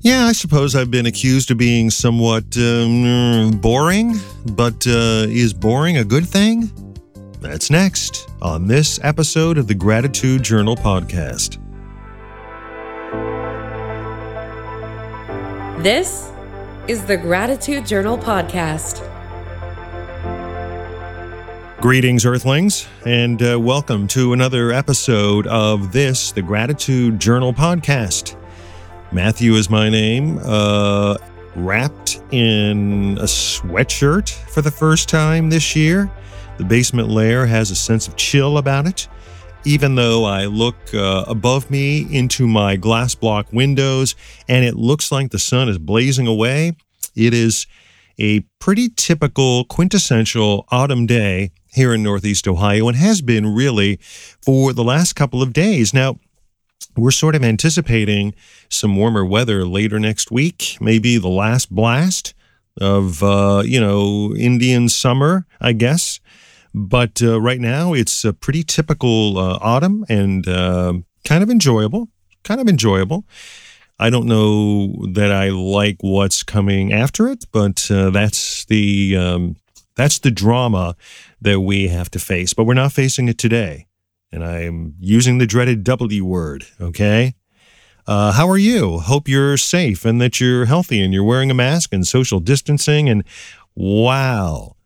Yeah, I suppose I've been accused of being somewhat boring, but is boring a good thing? That's next on this episode of the Gratitude Journal Podcast. This is the Gratitude Journal Podcast. Greetings, Earthlings, and welcome to another episode of this, the Gratitude Journal Podcast. Matthew is my name, wrapped in a sweatshirt for the first time this year. The basement lair has a sense of chill about it. Even though I look above me into my glass block windows and it looks like the sun is blazing away, it is a pretty typical, quintessential autumn day here in Northeast Ohio and has been really for the last couple of days. Now, we're sort of anticipating some warmer weather later next week, maybe the last blast of, Indian summer, I guess. But right now, it's a pretty typical autumn and kind of enjoyable. I don't know that I like what's coming after it, but that's the drama that we have to face. But we're not facing it today, and I'm using the dreaded W word, okay? How are you? Hope you're safe and that you're healthy and you're wearing a mask and social distancing. And wow,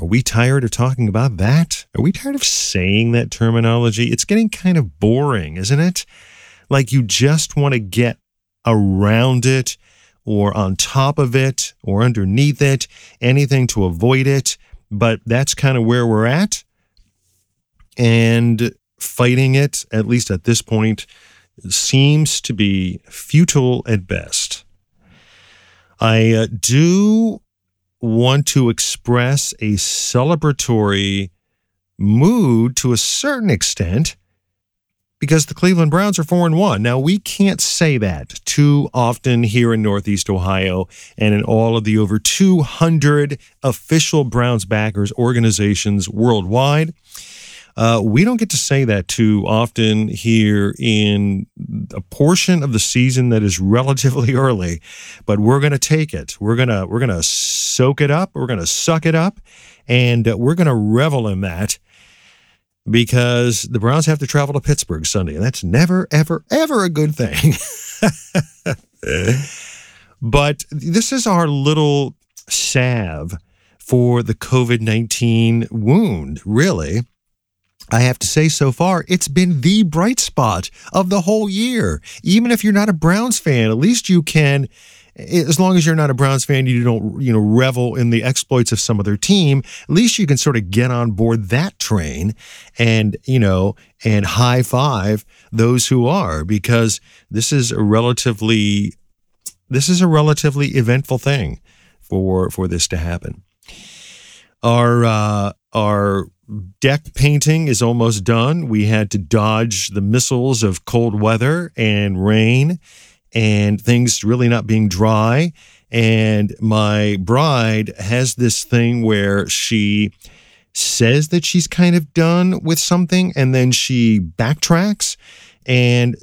are we tired of talking about that? Are we tired of saying that terminology? It's getting kind of boring, isn't it? Like you just want to get around it or on top of it or underneath it, anything to avoid it. But that's kind of where we're at. And fighting it, at least at this point, seems to be futile at best. I do want to express a celebratory mood to a certain extent because the Cleveland Browns are 4-1. Now, we can't say that too often here in Northeast Ohio and in all of the over 200 official Browns backers organizations worldwide. We don't get to say that too often here in a portion of the season that is relatively early, but we're going to take it. We're going to soak it up. We're going to suck it up, and we're going to revel in that because the Browns have to travel to Pittsburgh Sunday, and that's never, ever, ever a good thing. But this is our little salve for the COVID-19 wound, really. I have to say, so far, it's been the bright spot of the whole year. Even if you're not a Browns fan, at least you can, as long as you're not a Browns fan, you don't, revel in the exploits of some other team. At least you can sort of get on board that train and, and high five those who are, because this is a relatively eventful thing for this to happen. Our deck painting is almost done. We had to dodge the missiles of cold weather and rain and things really not being dry. And my bride has this thing where she says that she's kind of done with something and then she backtracks. And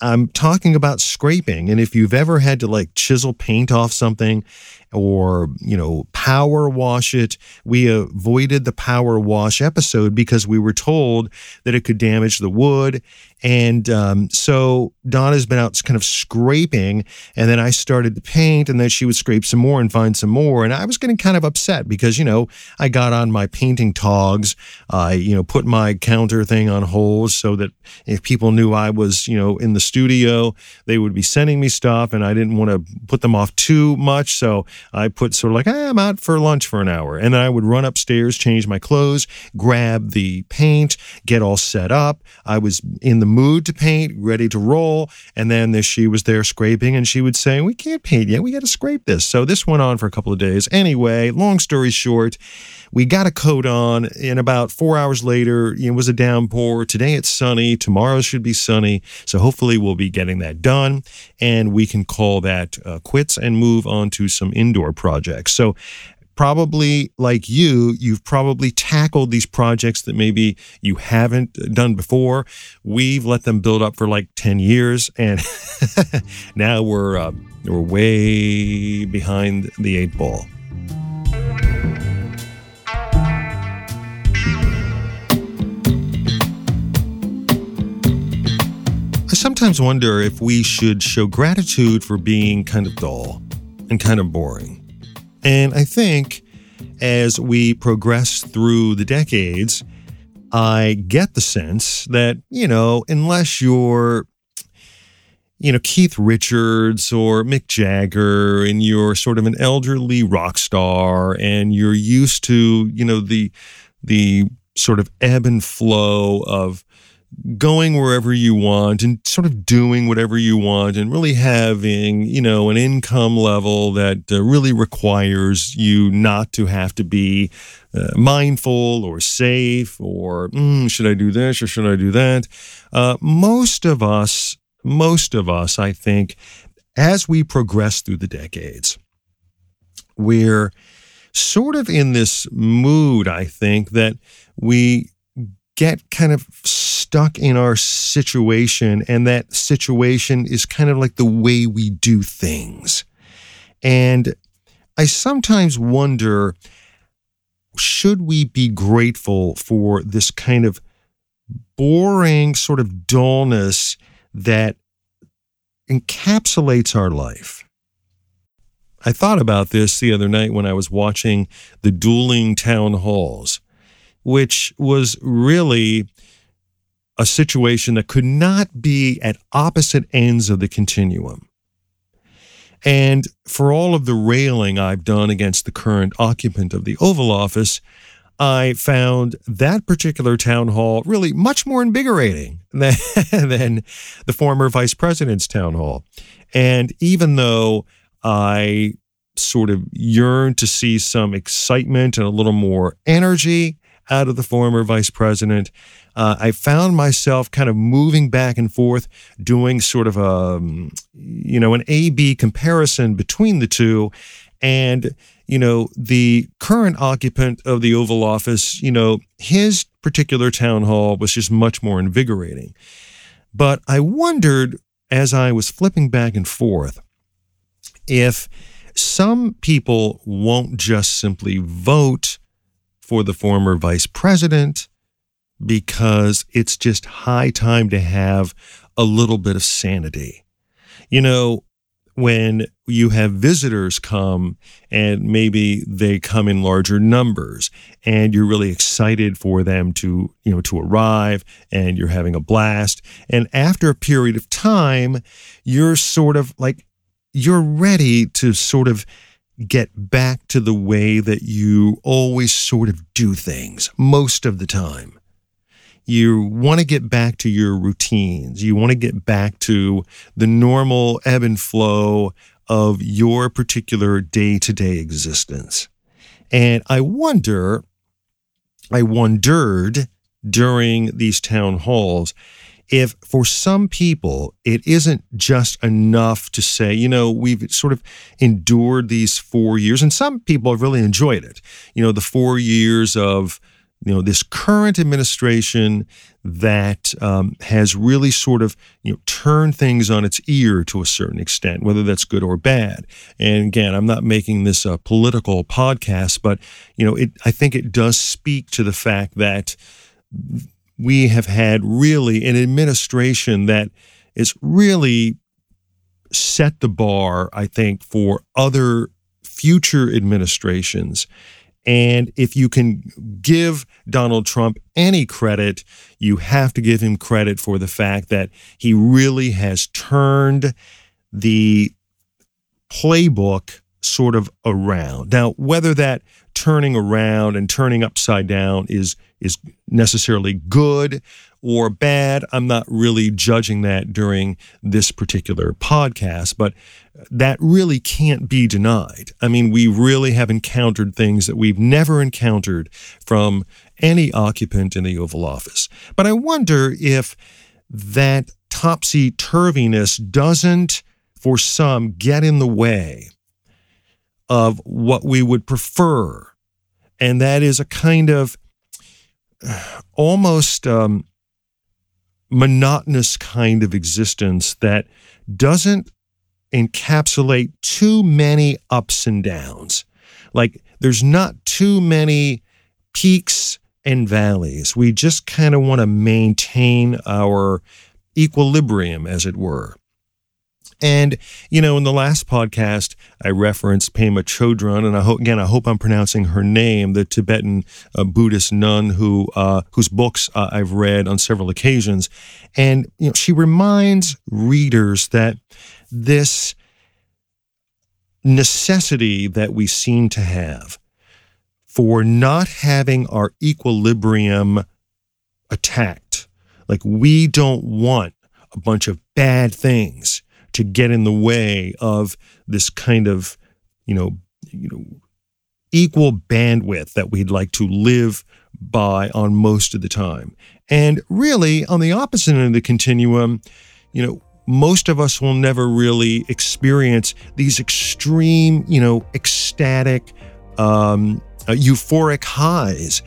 I'm talking about scraping. And if you've ever had to chisel paint off something or, power wash it, we avoided the power wash episode because we were told that it could damage the wood. And so Donna's been out kind of scraping, and then I started to paint, and then she would scrape some more and find some more. And I was getting kind of upset because, I got on my painting togs. I, put my counter thing on hold so that if people knew I was, in the studio, they would be sending me stuff, and I didn't want to put them off too much. So I put sort of I'm out for lunch for an hour. And then I would run upstairs, change my clothes, grab the paint, get all set up. I was in the mood to paint, ready to roll. And then she was there scraping, and she would say, we can't paint yet. We got to scrape this. So this went on for a couple of days. Anyway, long story short, we got a coat on, and about 4 hours later, it was a downpour. Today it's sunny. Tomorrow should be sunny. So hopefully we'll be getting that done, and we can call that quits and move on to some indoor projects. So probably like you've probably tackled these projects that maybe you haven't done before. We've let them build up for like 10 years, and now we're way behind the 8 ball. I sometimes wonder if we should show gratitude for being kind of dull and kind of boring. And I think as we progress through the decades, I get the sense that, unless you're, Keith Richards or Mick Jagger, and you're sort of an elderly rock star, and you're used to, the sort of ebb and flow of going wherever you want and sort of doing whatever you want and really having, an income level that really requires you not to have to be mindful or safe or should I do this or should I do that? Most of us, I think, as we progress through the decades, we're sort of in this mood, I think, that we get kind of stuck in our situation, and that situation is kind of like the way we do things. And I sometimes wonder, should we be grateful for this kind of boring sort of dullness that encapsulates our life? I thought about this the other night when I was watching the dueling town halls, which was really a situation that could not be at opposite ends of the continuum. And for all of the railing I've done against the current occupant of the Oval Office, I found that particular town hall really much more invigorating than the former vice president's town hall. And even though I sort of yearned to see some excitement and a little more energy out of the former vice president, I found myself kind of moving back and forth, doing sort of an A-B comparison between the two. And, the current occupant of the Oval Office, his particular town hall was just much more invigorating. But I wondered, as I was flipping back and forth, if some people won't just simply vote for the former vice president because it's just high time to have a little bit of sanity. When you have visitors come, and maybe they come in larger numbers, and you're really excited for them to, to arrive, and you're having a blast. And after a period of time, you're sort of like, you're ready to sort of get back to the way that you always sort of do things most of the time. You want to get back to your routines. You want to get back to the normal ebb and flow of your particular day-to-day existence. And I wondered during these town halls if for some people it isn't just enough to say, we've sort of endured these 4 years, and some people have really enjoyed it. The 4 years of this current administration that has really sort of turned things on its ear to a certain extent, whether that's good or bad. And again, I'm not making this a political podcast, but I think it does speak to the fact that we have had really an administration that is really set the bar, I think, for other future administrations. And if you can give Donald Trump any credit, you have to give him credit for the fact that he really has turned the playbook sort of around. Now, whether that turning around and turning upside down is necessarily good or bad, I'm not really judging that during this particular podcast, but that really can't be denied. I mean, we really have encountered things that we've never encountered from any occupant in the Oval Office. But I wonder if that topsy-turviness doesn't, for some, get in the way of what we would prefer. And that is a kind of almost monotonous kind of existence that doesn't encapsulate too many ups and downs. Like, there's not too many peaks and valleys. We just kind of want to maintain our equilibrium, as it were. And, you know, in the last podcast, I referenced Pema Chodron, and I hope I'm pronouncing her name, the Tibetan Buddhist nun whose books I've read on several occasions. And, you know, she reminds readers that this necessity that we seem to have for not having our equilibrium attacked, like we don't want a bunch of bad things to get in the way of this kind of, you know, equal bandwidth that we'd like to live by on most of the time. And really, on the opposite end of the continuum, you know, most of us will never really experience these extreme, you know, ecstatic, euphoric highs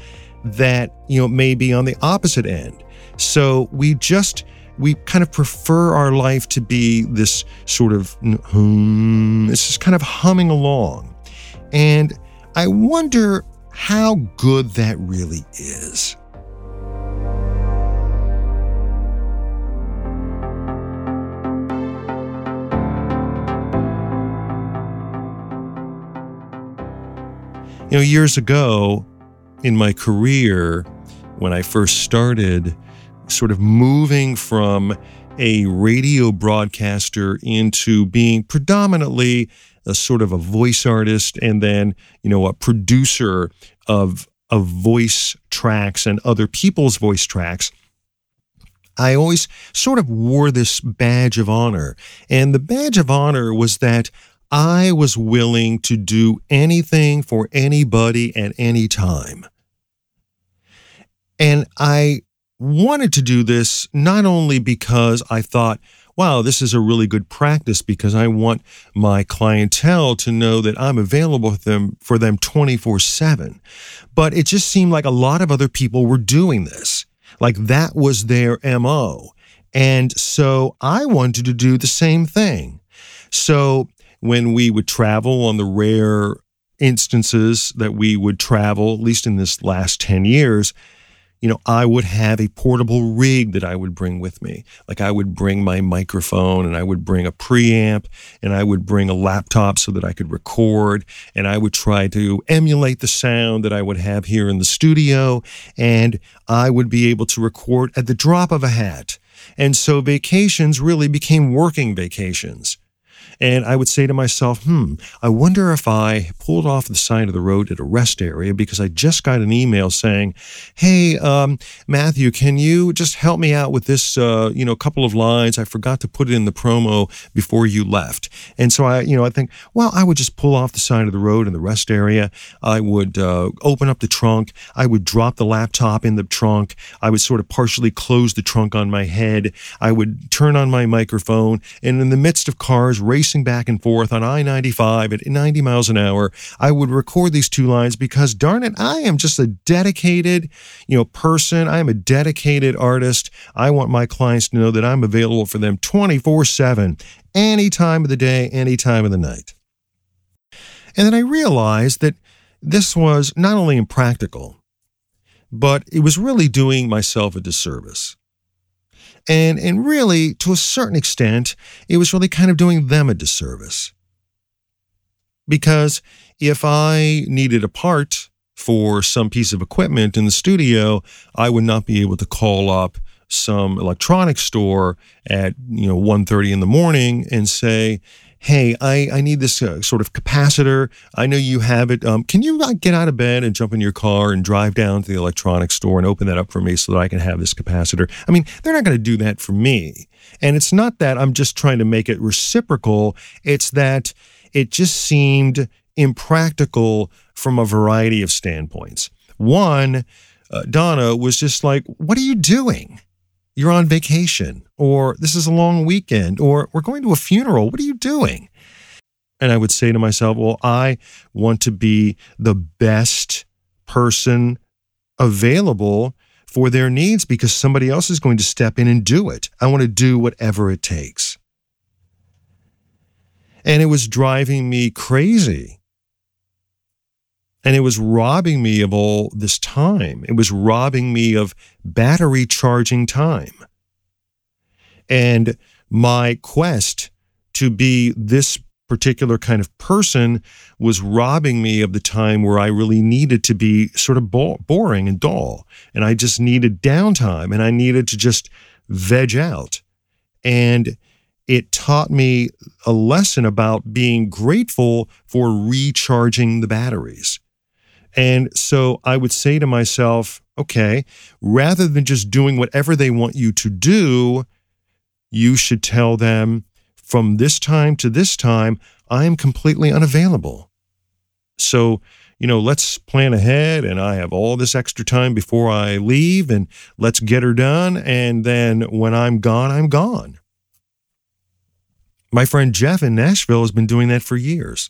that, you know, may be on the opposite end. So we kind of prefer our life to be this sort of, it's just kind of humming along. And I wonder how good that really is. You know, years ago in my career, when I first started sort of moving from a radio broadcaster into being predominantly a sort of a voice artist and then, you know, a producer of voice tracks and other people's voice tracks, I always sort of wore this badge of honor. And the badge of honor was that I was willing to do anything for anybody at any time. And I wanted to do this not only because I thought, wow, this is a really good practice because I want my clientele to know that I'm available for them 24/7, but it just seemed like a lot of other people were doing this. Like that was their MO. And so I wanted to do the same thing. So when we would travel on the rare instances that we would travel, at least in this last 10 years, you know, I would have a portable rig that I would bring with me. Like I would bring my microphone and I would bring a preamp and I would bring a laptop so that I could record, and I would try to emulate the sound that I would have here in the studio, and I would be able to record at the drop of a hat. And so vacations really became working vacations. And I would say to myself, I wonder if I pulled off the side of the road at a rest area because I just got an email saying, hey, Matthew, can you just help me out with this, couple of lines? I forgot to put it in the promo before you left. And so I think, well, I would just pull off the side of the road in the rest area. I would open up the trunk. I would drop the laptop in the trunk. I would sort of partially close the trunk on my head. I would turn on my microphone. And in the midst of cars racing back and forth on I-95 at 90 miles an hour, I would record these two lines because, darn it, I am just a dedicated, person. I am a dedicated artist. I want my clients to know that I'm available for them 24/7, any time of the day, any time of the night. And then I realized that this was not only impractical, but it was really doing myself a disservice. And really, to a certain extent, it was really kind of doing them a disservice. Because if I needed a part for some piece of equipment in the studio, I would not be able to call up some electronics store at 1:30 in the morning and say, hey, I need this sort of capacitor. I know you have it. Can you get out of bed and jump in your car and drive down to the electronics store and open that up for me so that I can have this capacitor? I mean, they're not going to do that for me. And it's not that I'm just trying to make it reciprocal. It's that it just seemed impractical from a variety of standpoints. One, Donna was just like, what are you doing? You're on vacation, or this is a long weekend, or we're going to a funeral. What are you doing? And I would say to myself, well, I want to be the best person available for their needs because somebody else is going to step in and do it. I want to do whatever it takes. And it was driving me crazy. And it was robbing me of all this time. It was robbing me of battery charging time. And my quest to be this particular kind of person was robbing me of the time where I really needed to be sort of boring and dull. And I just needed downtime and I needed to just veg out. And it taught me a lesson about being grateful for recharging the batteries. And so I would say to myself, okay, rather than just doing whatever they want you to do, you should tell them, from this time to this time, I am completely unavailable. So, you know, let's plan ahead and I have all this extra time before I leave and let's get her done. And then when I'm gone, I'm gone. My friend Jeff in Nashville has been doing that for years.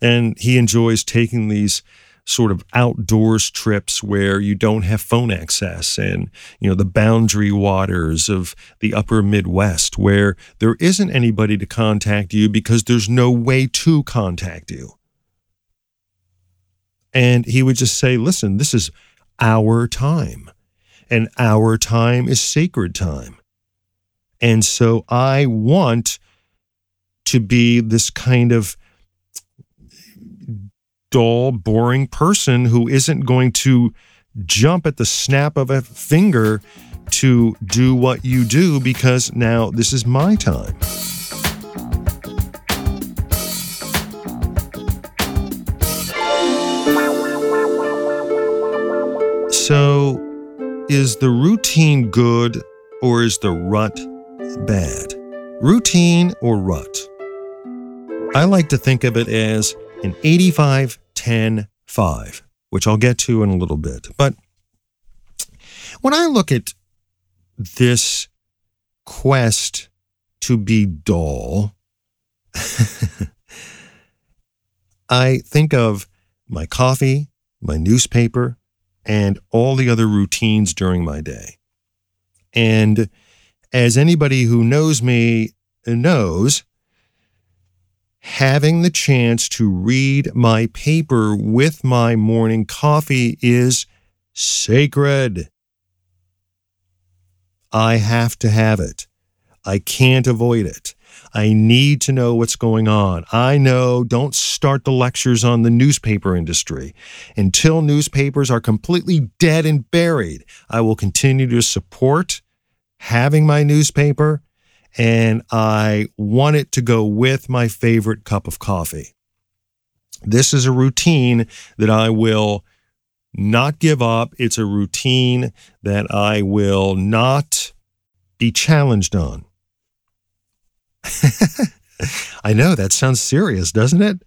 And he enjoys taking these sort of outdoors trips where you don't have phone access and, you know, the boundary waters of the upper Midwest where there isn't anybody to contact you because there's no way to contact you. And he would just say, listen, this is our time and our time is sacred time. And so I want to be this kind of dull, boring person who isn't going to jump at the snap of a finger to do what you do because now this is my time. So, is the routine good or is the rut bad? Routine or rut? I like to think of it as an 85-10-5, which I'll get to in a little bit. But when I look at this quest to be dull, I think of my coffee, my newspaper, and all the other routines during my day. And as anybody who knows me knows, having the chance to read my paper with my morning coffee is sacred. I have to have it. I can't avoid it. I need to know what's going on. I know, don't start the lectures on the newspaper industry. Until newspapers are completely dead and buried, I will continue to support having my newspaper. And I want it to go with my favorite cup of coffee. This is a routine that I will not give up. It's a routine that I will not be challenged on. I know, that sounds serious, doesn't it?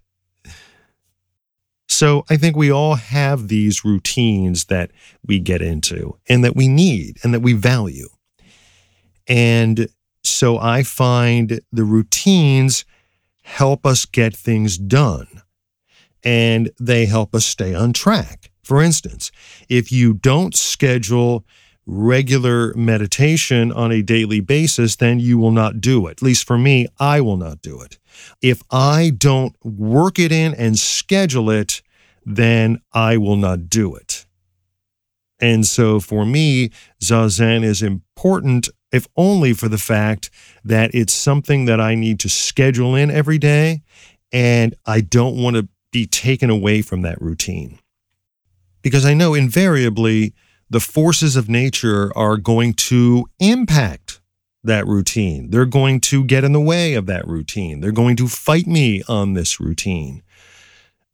So I think we all have these routines that we get into and that we need and that we value. And so I find the routines help us get things done and they help us stay on track. For instance, if you don't schedule regular meditation on a daily basis, then you will not do it. At least for me, I will not do it. If I don't work it in and schedule it, then I will not do it. And so for me, Zazen is important, if only for the fact that it's something that I need to schedule in every day, and I don't want to be taken away from that routine. Because I know invariably the forces of nature are going to impact that routine. They're going to get in the way of that routine. They're going to fight me on this routine.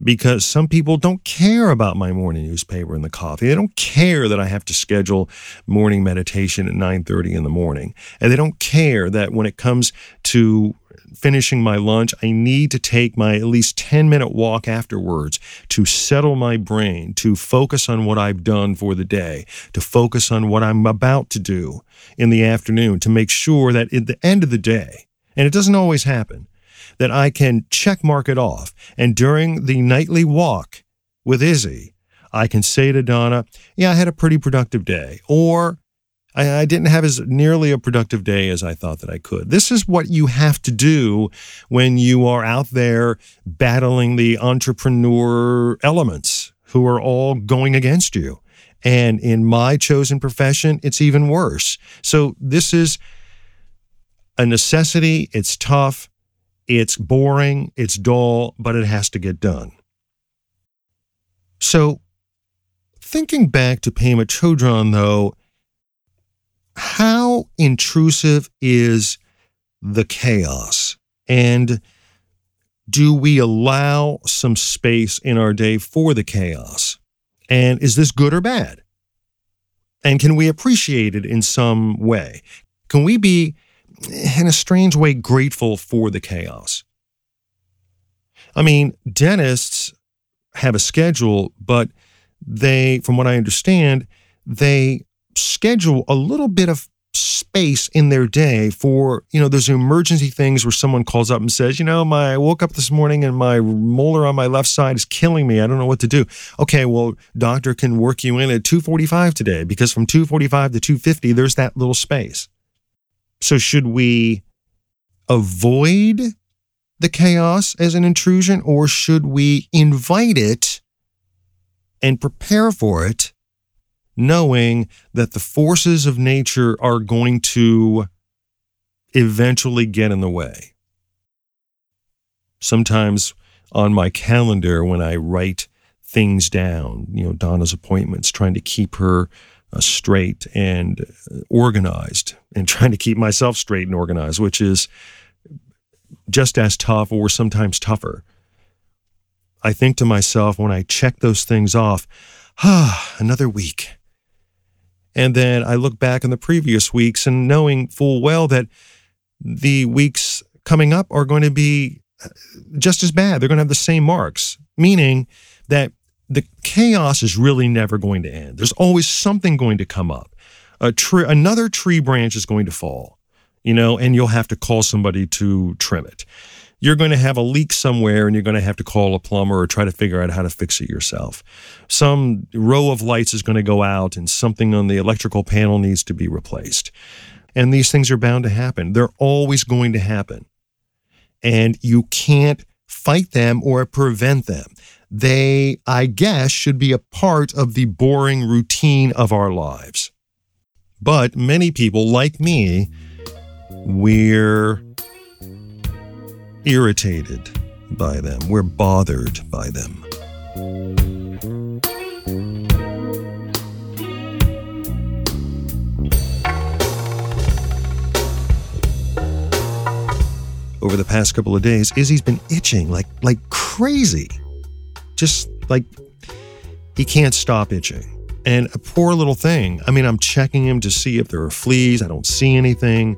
Because some people don't care about my morning newspaper and the coffee. They don't care that I have to schedule morning meditation at 9:30 in the morning. And they don't care that when it comes to finishing my lunch, I need to take my at least 10-minute walk afterwards to settle my brain, to focus on what I've done for the day, to focus on what I'm about to do in the afternoon, to make sure that at the end of the day, and it doesn't always happen, that I can check mark it off. And during the nightly walk with Izzy, I can say to Donna, yeah, I had a pretty productive day, or I didn't have as nearly a productive day as I thought that I could. This is what you have to do when you are out there battling the entrepreneur elements who are all going against you. And in my chosen profession, it's even worse. So this is a necessity. It's tough. It's boring. It's dull, but it has to get done. So thinking back to Pema Chodron, though, how intrusive is the chaos? And do we allow some space in our day for the chaos? And is this good or bad? And can we appreciate it in some way? Can we be, in a strange way, grateful for the chaos? I mean, dentists have a schedule, but they, from what I understand, they schedule a little bit of space in their day for, those emergency things where someone calls up and says, I woke up this morning and my molar on my left side is killing me. I don't know what to do. Okay, well, doctor can work you in at 2:45 today, because from 2:45 to 2:50, there's that little space. So should we avoid the chaos as an intrusion, or should we invite it and prepare for it, knowing that the forces of nature are going to eventually get in the way? Sometimes on my calendar, when I write things down, Donna's appointments, trying to keep her straight and organized, and trying to keep myself straight and organized, which is just as tough, or sometimes tougher. I think to myself, when I check those things off, another week. And then I look back on the previous weeks, and knowing full well that the weeks coming up are going to be just as bad. They're going to have the same marks, meaning that the chaos is really never going to end. There's always something going to come up. Another tree branch is going to fall, and you'll have to call somebody to trim it. You're going to have a leak somewhere, and you're going to have to call a plumber or try to figure out how to fix it yourself. Some row of lights is going to go out, and something on the electrical panel needs to be replaced. And these things are bound to happen. They're always going to happen. And you can't fight them or prevent them. They, I guess, should be a part of the boring routine of our lives. But many people, like me, we're irritated by them. We're bothered by them. Over the past couple of days, Izzy's been itching like crazy. Just like he can't stop itching. And a poor little thing. I mean, I'm checking him to see if there are fleas. I don't see anything.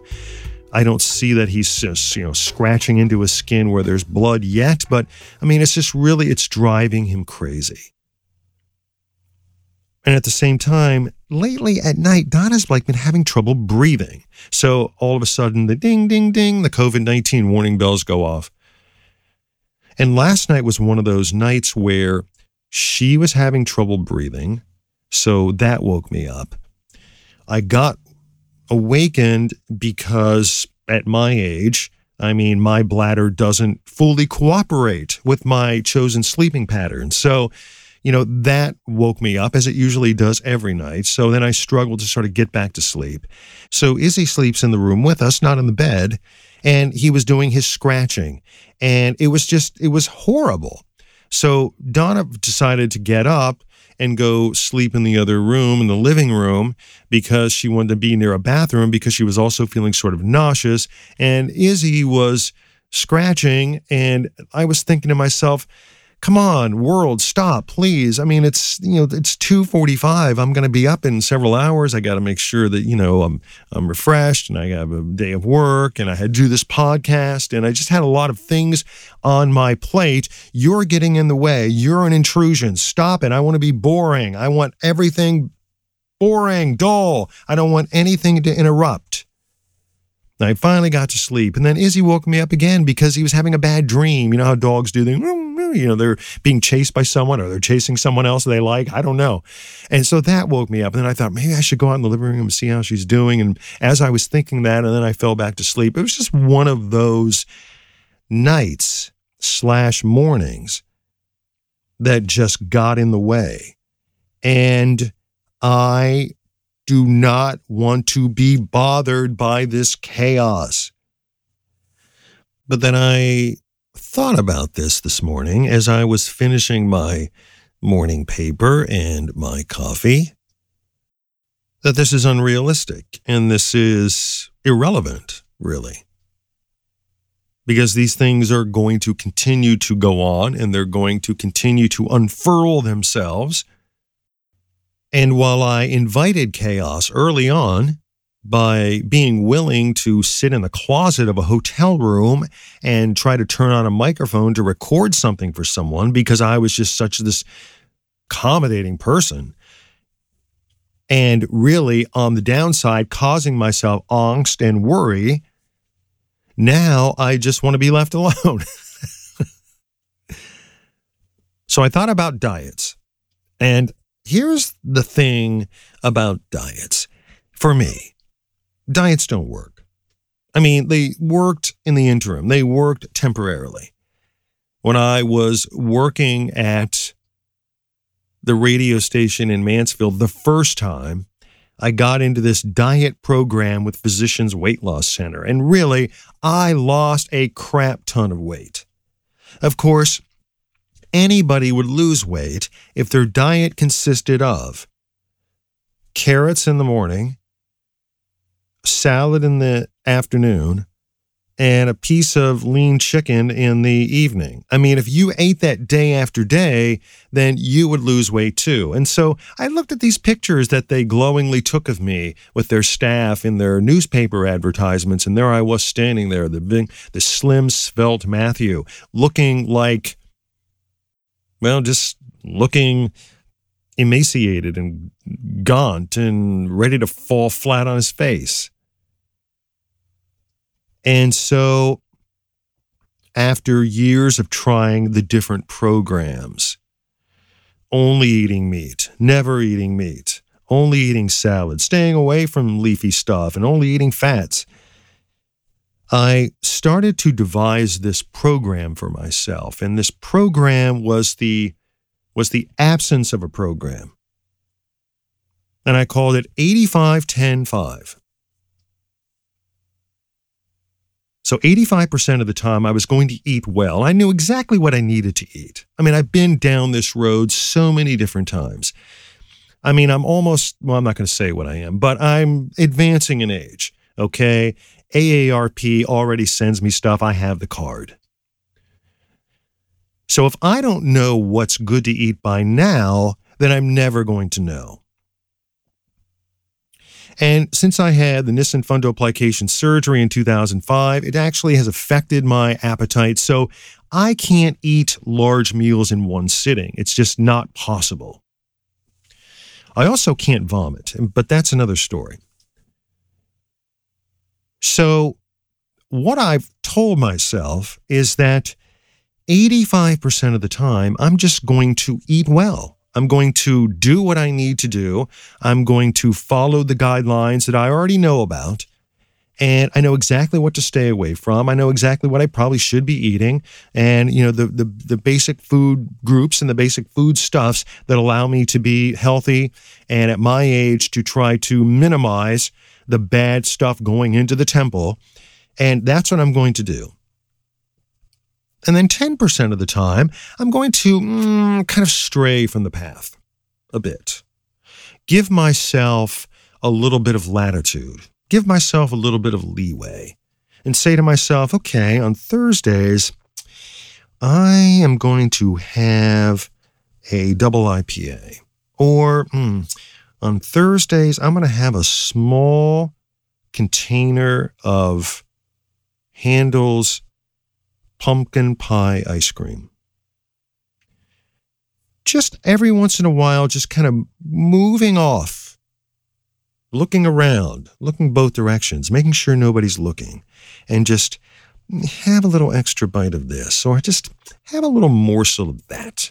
I don't see that he's just, scratching into his skin where there's blood yet, but I mean, it's driving him crazy. And at the same time, lately at night, Donna's been having trouble breathing. So all of a sudden, the ding, ding, ding, the COVID-19 warning bells go off. And last night was one of those nights where she was having trouble breathing. So that woke me up. I got awakened because at my age, my bladder doesn't fully cooperate with my chosen sleeping pattern. So, that woke me up, as it usually does every night. So then I struggled to sort of get back to sleep. So Izzy sleeps in the room with us, not in the bed, and he was doing his scratching, and it was horrible. So Donna decided to get up and go sleep in the other room, in the living room, because she wanted to be near a bathroom, because she was also feeling sort of nauseous. And Izzy was scratching, and I was thinking to myself, come on, world, stop, please. It's 2:45. I'm going to be up in several hours. I got to make sure that, I'm refreshed, and I have a day of work, and I had to do this podcast, and I just had a lot of things on my plate. You're getting in the way. You're an intrusion. Stop it. I want to be boring. I want everything boring, dull. I don't want anything to interrupt. And I finally got to sleep. And then Izzy woke me up again because he was having a bad dream. You know how dogs do things. You know, they're being chased by someone or they're chasing someone else they like. I don't know. And so that woke me up. And then I thought, maybe I should go out in the living room and see how she's doing. And as I was thinking that, and then I fell back to sleep. It was just one of those nights / mornings that just got in the way. And I do not want to be bothered by this chaos. But then I thought about this morning as I was finishing my morning paper and my coffee, that this is unrealistic and this is irrelevant, really. Because these things are going to continue to go on and they're going to continue to unfurl themselves. And while I invited chaos early on by being willing to sit in the closet of a hotel room and try to turn on a microphone to record something for someone because I was just such this accommodating person, and really on the downside causing myself angst and worry, now I just want to be left alone. So I thought about diets. And here's the thing about diets. For me, diets don't work. I mean, they worked in the interim. They worked temporarily. When I was working at the radio station in Mansfield the first time, I got into this diet program with Physicians Weight Loss Center, and really, I lost a crap ton of weight. Of course, anybody would lose weight if their diet consisted of carrots in the morning, salad in the afternoon, and a piece of lean chicken in the evening. I mean, if you ate that day after day, then you would lose weight too. And so I looked at these pictures that they glowingly took of me with their staff in their newspaper advertisements, and there I was standing there, the slim, svelte Matthew, looking like, well, just looking emaciated and gaunt and ready to fall flat on his face. And so after years of trying the different programs, only eating meat, never eating meat, only eating salad, staying away from leafy stuff, and only eating fats, I started to devise this program for myself. And this program was the absence of a program. And I called it 85-10-5. So 85% of the time I was going to eat well. I knew exactly what I needed to eat. I mean, I've been down this road so many different times. I mean, I'm not going to say what I am, but I'm advancing in age, okay? AARP already sends me stuff. I have the card. So if I don't know what's good to eat by now, then I'm never going to know. And since I had the Nissen fundoplication surgery in 2005, it actually has affected my appetite. So I can't eat large meals in one sitting. It's just not possible. I also can't vomit, but that's another story. So what I've told myself is that 85% of the time, I'm just going to eat well. I'm going to do what I need to do. I'm going to follow the guidelines that I already know about. And I know exactly what to stay away from. I know exactly what I probably should be eating. And, you know, the basic food groups and the basic food stuffs that allow me to be healthy. And at my age, to try to minimize the bad stuff going into the temple. And that's what I'm going to do. And then 10% of the time, I'm going to kind of stray from the path a bit. Give myself a little bit of latitude. Give myself a little bit of leeway. And say to myself, okay, on Thursdays, I am going to have a double IPA. Or on Thursdays, I'm going to have a small container of Handel's pumpkin pie ice cream. Just every once in a while, just kind of moving off looking around, looking both directions, making sure nobody's looking, and just have a little extra bite of this, or just have a little morsel of that.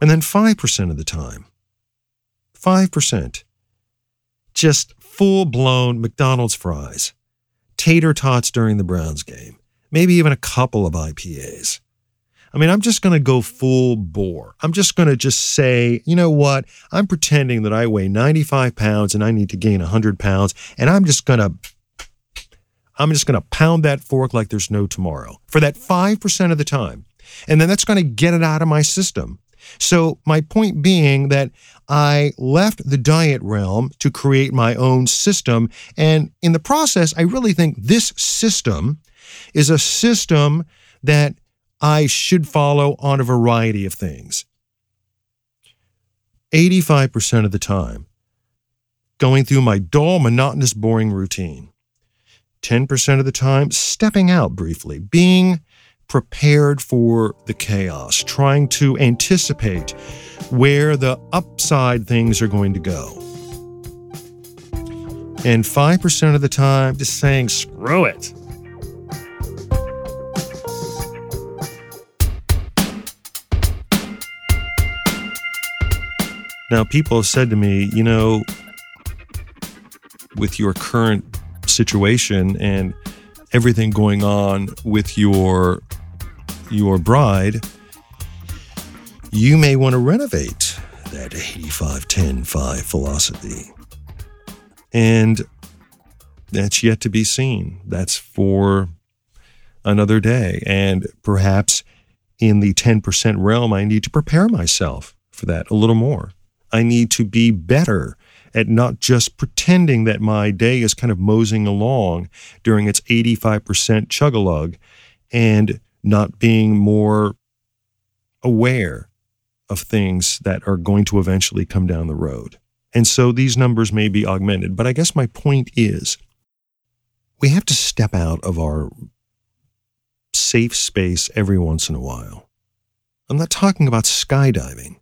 And then 5% of the time, 5%, just full-blown McDonald's fries, tater tots during the Browns game, maybe even a couple of IPAs. I mean, I'm just going to go full bore. I'm just going to say, you know what? I'm pretending that I weigh 95 pounds and I need to gain 100 pounds, and I'm just going to pound that fork like there's no tomorrow for that 5% of the time. And then that's going to get it out of my system. So my point being that I left the diet realm to create my own system. And in the process, I really think this system is a system that I should follow on a variety of things. 85% of the time, going through my dull, monotonous, boring routine. 10% of the time, stepping out briefly, being prepared for the chaos, trying to anticipate where the upside things are going to go. And 5% of the time, just saying, screw it. Now, people have said to me, you know, with your current situation and everything going on with your bride, you may want to renovate that 85-10-5 philosophy. And that's yet to be seen. That's for another day. And perhaps in the 10% realm, I need to prepare myself for that a little more. I need to be better at not just pretending that my day is kind of moseying along during its 85% chug-a-lug and not being more aware of things that are going to eventually come down the road. And so these numbers may be augmented, but I guess my point is we have to step out of our safe space every once in a while. I'm not talking about skydiving.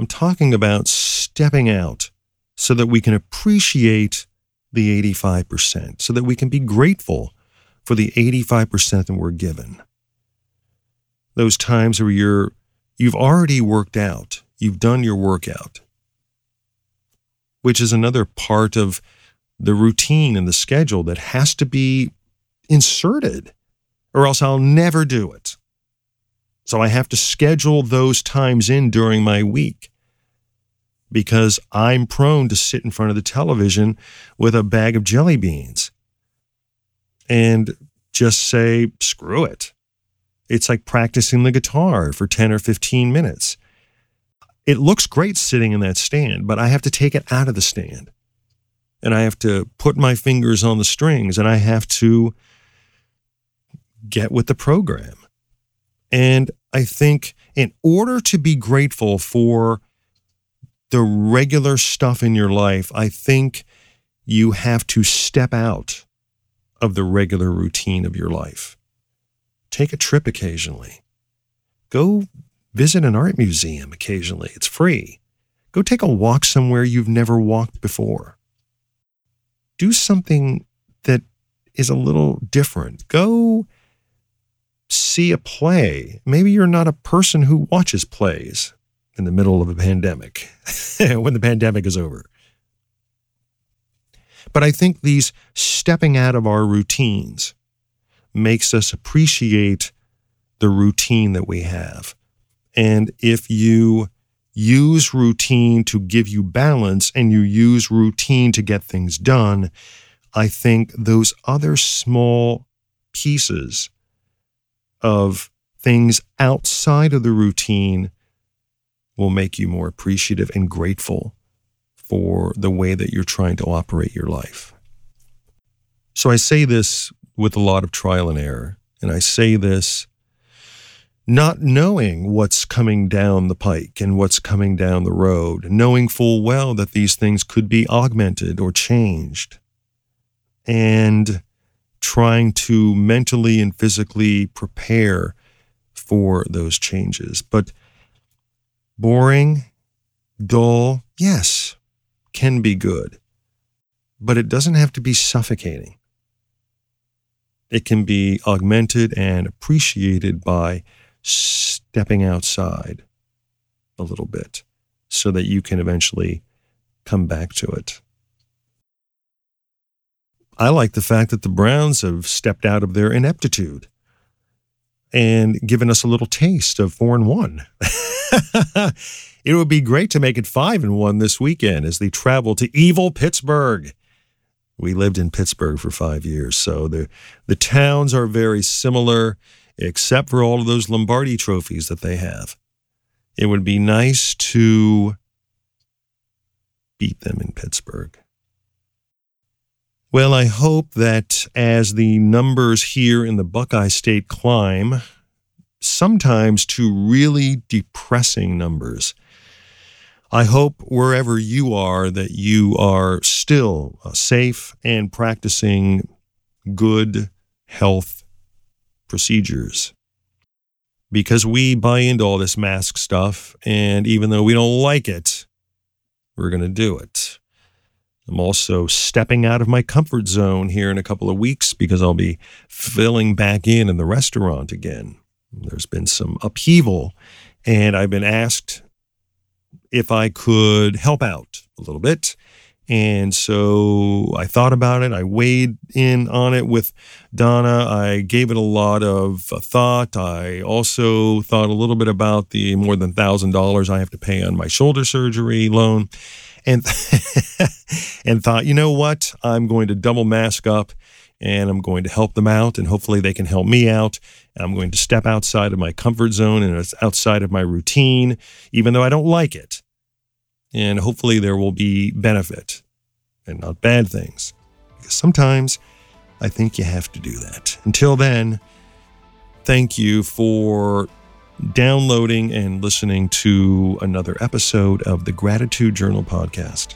I'm talking about stepping out so that we can appreciate the 85%, so that we can be grateful for the 85% that we're given. Those times where you've already worked out, you've done your workout, which is another part of the routine and the schedule that has to be inserted, or else I'll never do it. So I have to schedule those times in during my week because I'm prone to sit in front of the television with a bag of jelly beans and just say, screw it. It's like practicing the guitar for 10 or 15 minutes. It looks great sitting in that stand, but I have to take it out of the stand and I have to put my fingers on the strings and I have to get with the program. And I think in order to be grateful for the regular stuff in your life, I think you have to step out of the regular routine of your life. Take a trip occasionally. Go visit an art museum occasionally. It's free. Go take a walk somewhere you've never walked before. Do something that is a little different. Go see a play. Maybe you're not a person who watches plays in the middle of a pandemic, when the pandemic is over. But I think these stepping out of our routines makes us appreciate the routine that we have. And if you use routine to give you balance and you use routine to get things done, I think those other small pieces of things outside of the routine will make you more appreciative and grateful for the way that you're trying to operate your life. So I say this with a lot of trial and error, and I say this not knowing what's coming down the pike and what's coming down the road, knowing full well that these things could be augmented or changed, and trying to mentally and physically prepare for those changes. But boring, dull, yes, can be good, but it doesn't have to be suffocating. It can be augmented and appreciated by stepping outside a little bit so that you can eventually come back to it. I like the fact that the Browns have stepped out of their ineptitude and given us a little taste of 4-1. It would be great to make it 5-1 this weekend as they travel to evil Pittsburgh. We lived in Pittsburgh for 5 years, so the towns are very similar, except for all of those Lombardi trophies that they have. It would be nice to beat them in Pittsburgh. Well, I hope that as the numbers here in the Buckeye State climb, sometimes to really depressing numbers, I hope wherever you are that you are still safe and practicing good health procedures. Because we buy into all this mask stuff, and even though we don't like it, we're going to do it. I'm also stepping out of my comfort zone here in a couple of weeks because I'll be filling back in the restaurant again. There's been some upheaval, and I've been asked if I could help out a little bit. And so I thought about it. I weighed in on it with Donna. I gave it a lot of thought. I also thought a little bit about the more than $1,000 I have to pay on my shoulder surgery loan. And thought, you know what? I'm going to double mask up and I'm going to help them out and hopefully they can help me out. And I'm going to step outside of my comfort zone and outside of my routine, even though I don't like it. And hopefully there will be benefit and not bad things. Because sometimes I think you have to do that. Until then, thank you for downloading and listening to another episode of the Gratitude Journal Podcast.